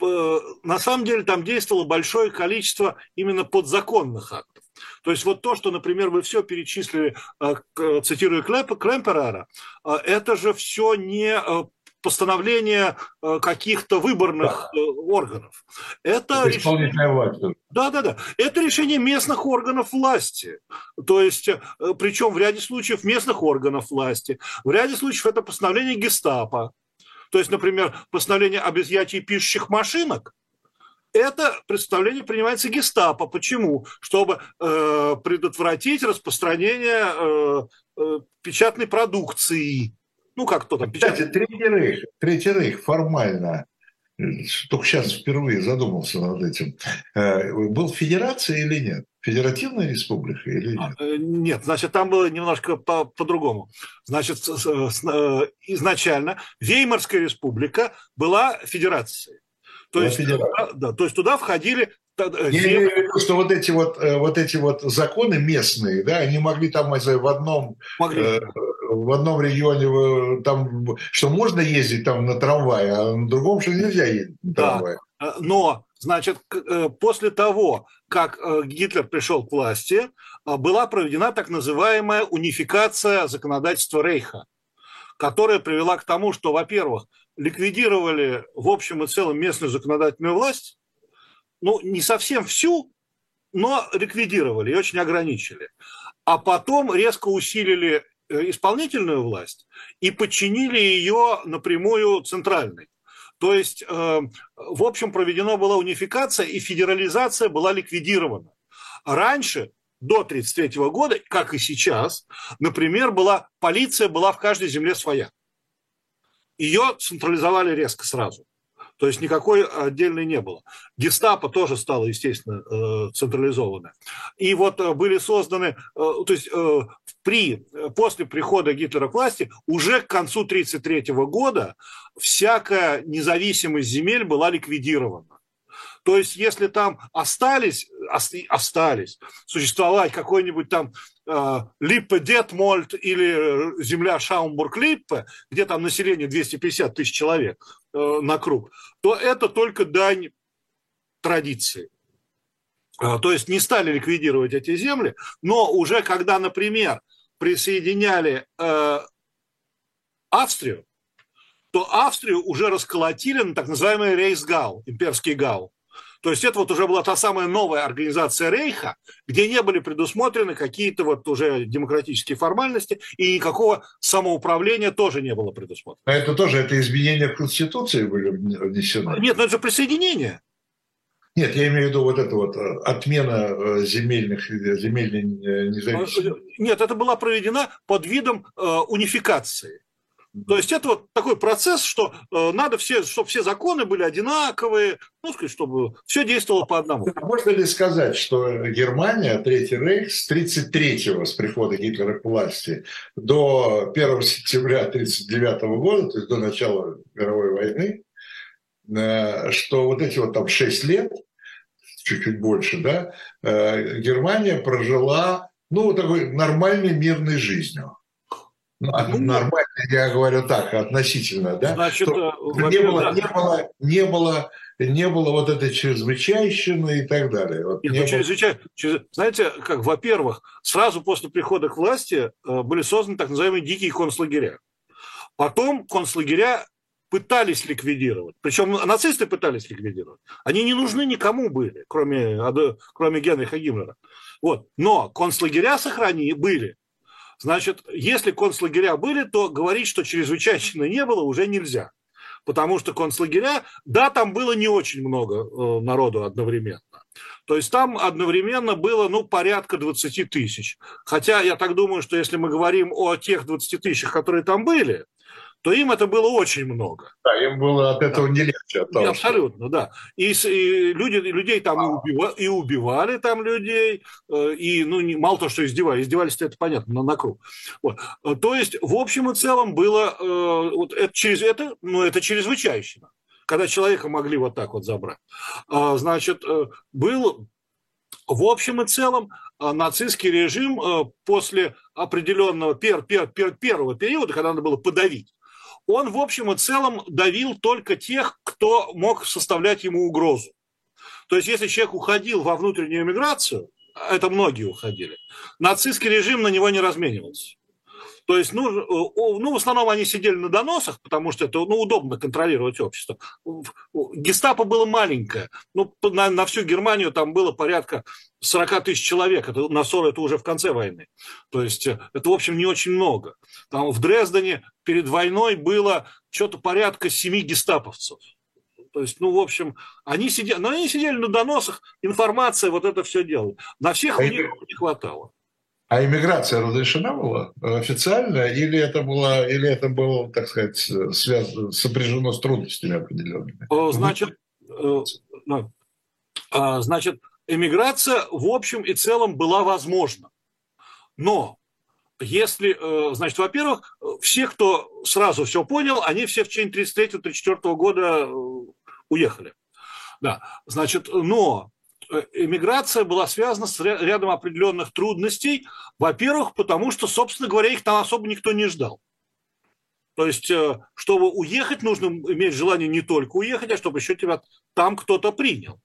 на самом деле там действовало большое количество именно подзаконных актов. То есть вот то, что, например, вы все перечислили, цитирую Клемперера, это же все не... постановление каких-то выборных органов. Это решение... Да. Это решение местных органов власти. То есть, причем в ряде случаев местных органов власти. В ряде случаев это постановление Гестапо. То есть, например, постановление об изъятии пишущих машинок. Это представление принимается Гестапо. Почему? Чтобы предотвратить распространение печатной продукции. Ну, как кто там печатает. Кстати, Третий Рейх формально, только сейчас впервые задумался над этим, был федерацией или нет? Федеративная республика или нет? Нет, значит, там было немножко по-другому. Значит, изначально Веймарская республика была федерацией. То есть туда входили... Я имею в виду, что вот эти вот законы местные, да, они могли там в одном регионе, там, что можно ездить там на трамвае, а на другом, что нельзя ездить на трамвае. Да. Но, значит, после того, как Гитлер пришел к власти, была проведена так называемая унификация законодательства Рейха, которая привела к тому, что, во-первых, ликвидировали в общем и целом местную законодательную власть, ну, не совсем всю, но ликвидировали и очень ограничили. а потом резко усилили исполнительную власть и подчинили ее напрямую центральной. То есть, в общем, проведена была унификация, и федерализация была ликвидирована. Раньше, до 1933 года, как и сейчас, например, полиция была в каждой земле своя. Ее централизовали резко сразу. То есть никакой отдельной не было. Гестапо тоже стало, естественно, централизованное. И вот были созданы, то есть после прихода Гитлера к власти, уже к концу 1933 года всякая независимость земель была ликвидирована. То есть если там остались существовать какой-нибудь там Липпе-Детмольд или земля Шаумбург-Липпе, где там население 250 тысяч человек на круг, то это только дань традиции. То есть не стали ликвидировать эти земли, но уже когда, например, присоединяли Австрию, то Австрию уже расколотили на так называемый Рейхсгау, имперский гау. То есть это вот уже была та самая новая организация Рейха, где не были предусмотрены какие-то вот уже демократические формальности, и никакого самоуправления тоже не было предусмотрено. А это тоже, это изменения в Конституции были внесены? Нет, но это же присоединение. Нет, я имею в виду вот это вот отмена земельной независимости. Нет, это была проведена под видом унификации. То есть это вот такой процесс, что надо, чтобы все законы были одинаковые, ну, сказать, чтобы все действовало по одному. Можно ли сказать, что Германия, Третий Рейх, с 1933-го, с прихода Гитлера к власти, до 1 сентября 1939 года, то есть до начала мировой войны, что вот эти вот там 6 лет, чуть-чуть больше, да, Германия прожила, ну, такой нормальной мирной жизнью? Нормально, я говорю так, относительно, да? Значит, не было вот этой чрезвычайщины и так далее. Вот нет, знаете, как, во-первых, сразу после прихода к власти были созданы так называемые дикие концлагеря. Потом концлагеря пытались ликвидировать. Причем нацисты пытались ликвидировать. Они не нужны никому были, кроме Генриха Гиммлера. Вот. Но концлагеря были. Значит, если концлагеря были, то говорить, что чрезвычайщины не было, уже нельзя. Потому что концлагеря, да, там было не очень много народу одновременно. То есть там одновременно было, ну, порядка 20 тысяч. Хотя я так думаю, что если мы говорим о тех 20 тысячах, которые там были, то им это было очень много. Да, им было от этого не легче. От того, абсолютно, что... да. И людей там убивали там людей, и, ну, мало того, что издевались-то это понятно, на круг. Вот. То есть, в общем и целом, было вот это чрезвычайщина, когда человека могли вот так вот забрать. Значит, был, в общем и целом, нацистский режим после определенного первого периода, когда надо было подавить, он, в общем и целом, давил только тех, кто мог составлять ему угрозу. То есть, если человек уходил во внутреннюю эмиграцию, это многие уходили, нацистский режим на него не разменивался. То есть, в основном они сидели на доносах, потому что это, ну, удобно контролировать общество. Гестапо было маленькое. Ну, на всю Германию там было порядка 40 тысяч человек. Это, на 40 это уже в конце войны. То есть это, в общем, не очень много. Там в Дрездене перед войной было что-то порядка 7 гестаповцев. То есть, ну, в общем, они сидели на доносах, информация, вот это все делала. На всех у них не хватало. А эмиграция разрешена была официально, или это было, так сказать, сопряжено с трудностями определенными? Значит, эмиграция в общем и целом была возможна. Но если, значит, во-первых, все, кто сразу все понял, они все в течение 1933-1934 года уехали. Да, значит, но... Эмиграция была связана с рядом определенных трудностей. Во-первых, потому что, собственно говоря, их там особо никто не ждал. То есть, чтобы уехать, нужно иметь желание не только уехать, а чтобы еще тебя там кто-то принял.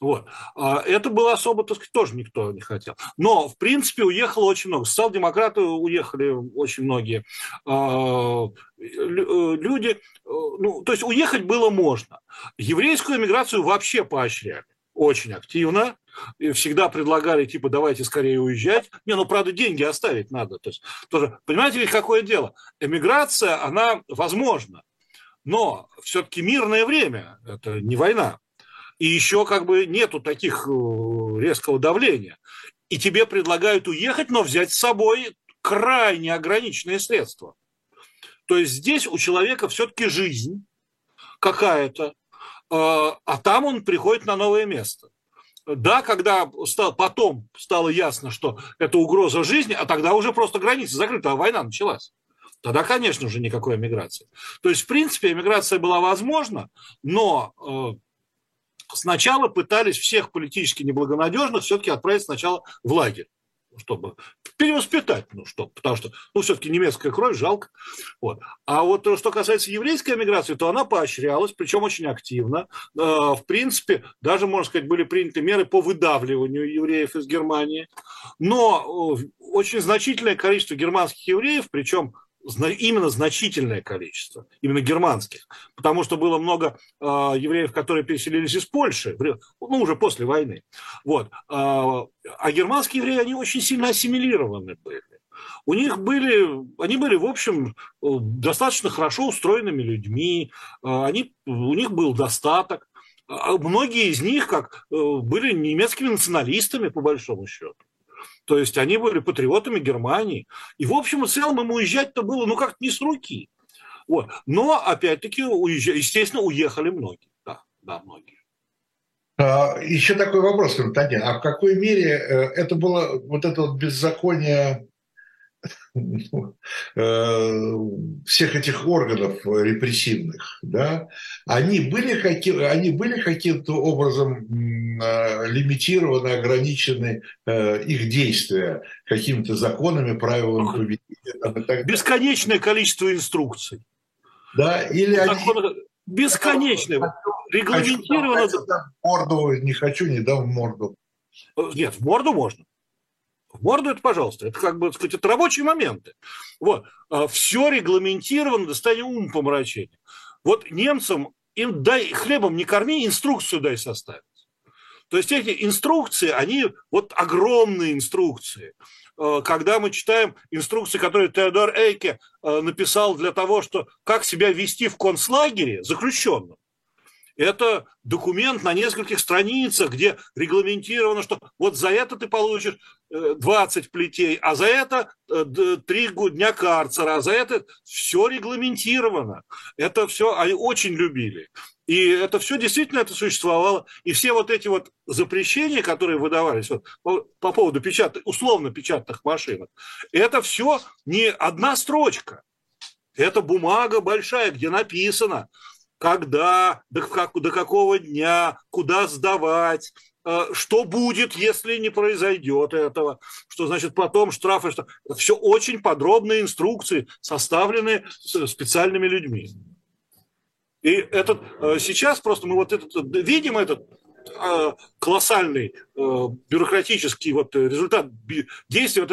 Вот. Это было особо, так сказать, тоже никто не хотел. Но, в принципе, уехало очень много. Социал-демократы уехали очень многие люди. Ну, то есть, уехать было можно. Еврейскую эмиграцию вообще поощряли. Очень активно, всегда предлагали, типа, давайте скорее уезжать. Не, ну, правда, деньги оставить надо. То есть, тоже, понимаете, какое дело? Эмиграция, она возможна, но все-таки мирное время, это не война. И еще как бы нету таких резкого давления. И тебе предлагают уехать, но взять с собой крайне ограниченные средства. То есть здесь у человека все-таки жизнь какая-то, а там он приходит на новое место. Да, когда потом стало ясно, что это угроза жизни, а тогда уже просто границы закрыты, а война началась. Тогда, конечно, уже никакой эмиграции. То есть, в принципе, эмиграция была возможна, но сначала пытались всех политически неблагонадежных все-таки отправить сначала в лагерь, чтобы перевоспитать, потому что, все-таки немецкая кровь, жалко. Вот. А вот что касается еврейской эмиграции, то она поощрялась, причем очень активно. В принципе, даже, можно сказать, были приняты меры по выдавливанию евреев из Германии. Но очень значительное количество германских евреев, причем именно значительное количество, именно германских, потому что было много евреев, которые переселились из Польши, уже после войны. Вот. А германские евреи, они очень сильно ассимилированы были. У них они были, в общем, достаточно хорошо устроенными людьми, у них был достаток. Многие из них были немецкими националистами, по большому счету. То есть они были патриотами Германии. И, в общем и целом, им уезжать-то было, как-то не с руки. Вот. Но, опять-таки, естественно, уехали многие. Да, многие. Еще такой вопрос, Константин. А в какой мере это было беззаконие всех этих органов репрессивных, да? Они были каким-то образом лимитированы, ограничены их действия какими-то законами, правилами поведения там, и так далее. Бесконечное количество инструкций. Да, или они... Бесконечное. Регламентировано. Не хочу, не дам в морду. Нет, в морду можно. В морду это, пожалуйста, это, это рабочие моменты. Вот. Все регламентировано до состояния умопомрачения. Вот немцам им дай хлебом не корми, инструкцию дай составить. То есть эти инструкции, они огромные инструкции. Когда мы читаем инструкции, которые Теодор Эйке написал для того, как себя вести в концлагере заключенным, это документ на нескольких страницах, где регламентировано, что за это ты получишь 20 плетей, а за это 3 дня карцера, а за это все регламентировано. Это все они очень любили. И это все действительно существовало. И все эти запрещения, которые выдавались по поводу условно печатных машинок, это все не одна строчка. Это бумага большая, где написано, когда, до какого дня, куда сдавать, что будет, если не произойдет этого, что значит потом штрафы. Все очень подробные инструкции, составленные специальными людьми. И сейчас просто мы видим этот колоссальный бюрократический результат действия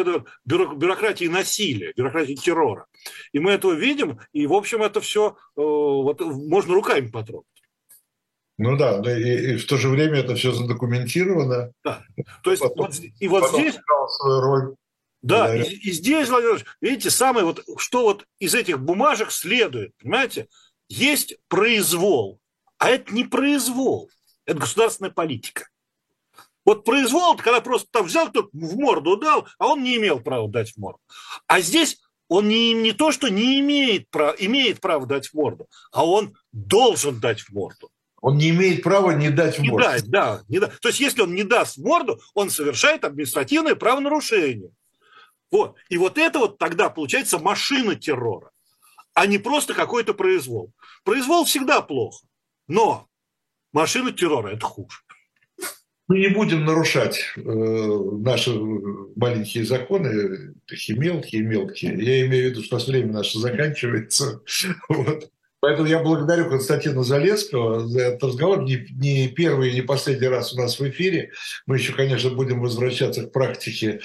бюрократии насилия, бюрократии террора. И мы этого видим, и, в общем, это все можно руками потрогать. Ну да, и в то же время это все задокументировано. Да. То есть здесь играл свою роль. Да, да. И здесь, Владимир Владимирович, видите, самое что из этих бумажек следует, понимаете, есть произвол, а это не произвол. Это государственная политика. Произвол, это когда просто взял, кто-то в морду дал, а он не имел права дать в морду. А здесь он не то, что не имеет право дать в морду, а он должен дать в морду. Он не имеет права не дать в морду. Не дать. То есть, если он не даст в морду, он совершает административное правонарушение. И это тогда получается машина террора, а не просто какой-то произвол. Произвол всегда плохо, но машина террора – это хуже. Мы не будем нарушать наши маленькие законы, такие мелкие-мелкие. Я имею в виду, что время наше заканчивается. Поэтому я благодарю Константина Залесского за этот разговор. Не первый и не последний раз у нас в эфире. Мы еще, конечно, будем возвращаться к практике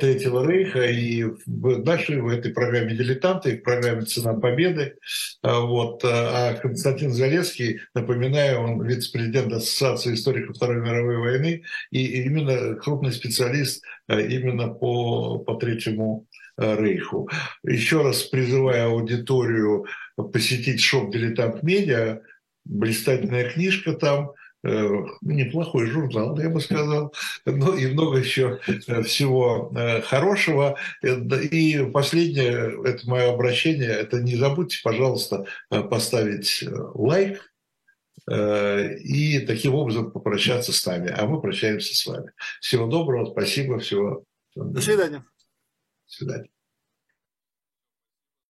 Третьего Рейха и в этой программе «Дилетанты», и в программе «Цена победы». Вот. А Константин Залесский, напоминаю, он вице-президент Ассоциации историков Второй мировой войны и именно крупный специалист именно по Третьему Рейху. Еще раз призываю аудиторию посетить шоп «Дилетант Медиа». Блистательная книжка там, неплохой журнал, я бы сказал, но и много еще всего хорошего. И последнее, это мое обращение, это не забудьте, пожалуйста, поставить лайк и таким образом попрощаться с нами. А мы прощаемся с вами. Всего доброго, спасибо, всего. До свидания. Сюда.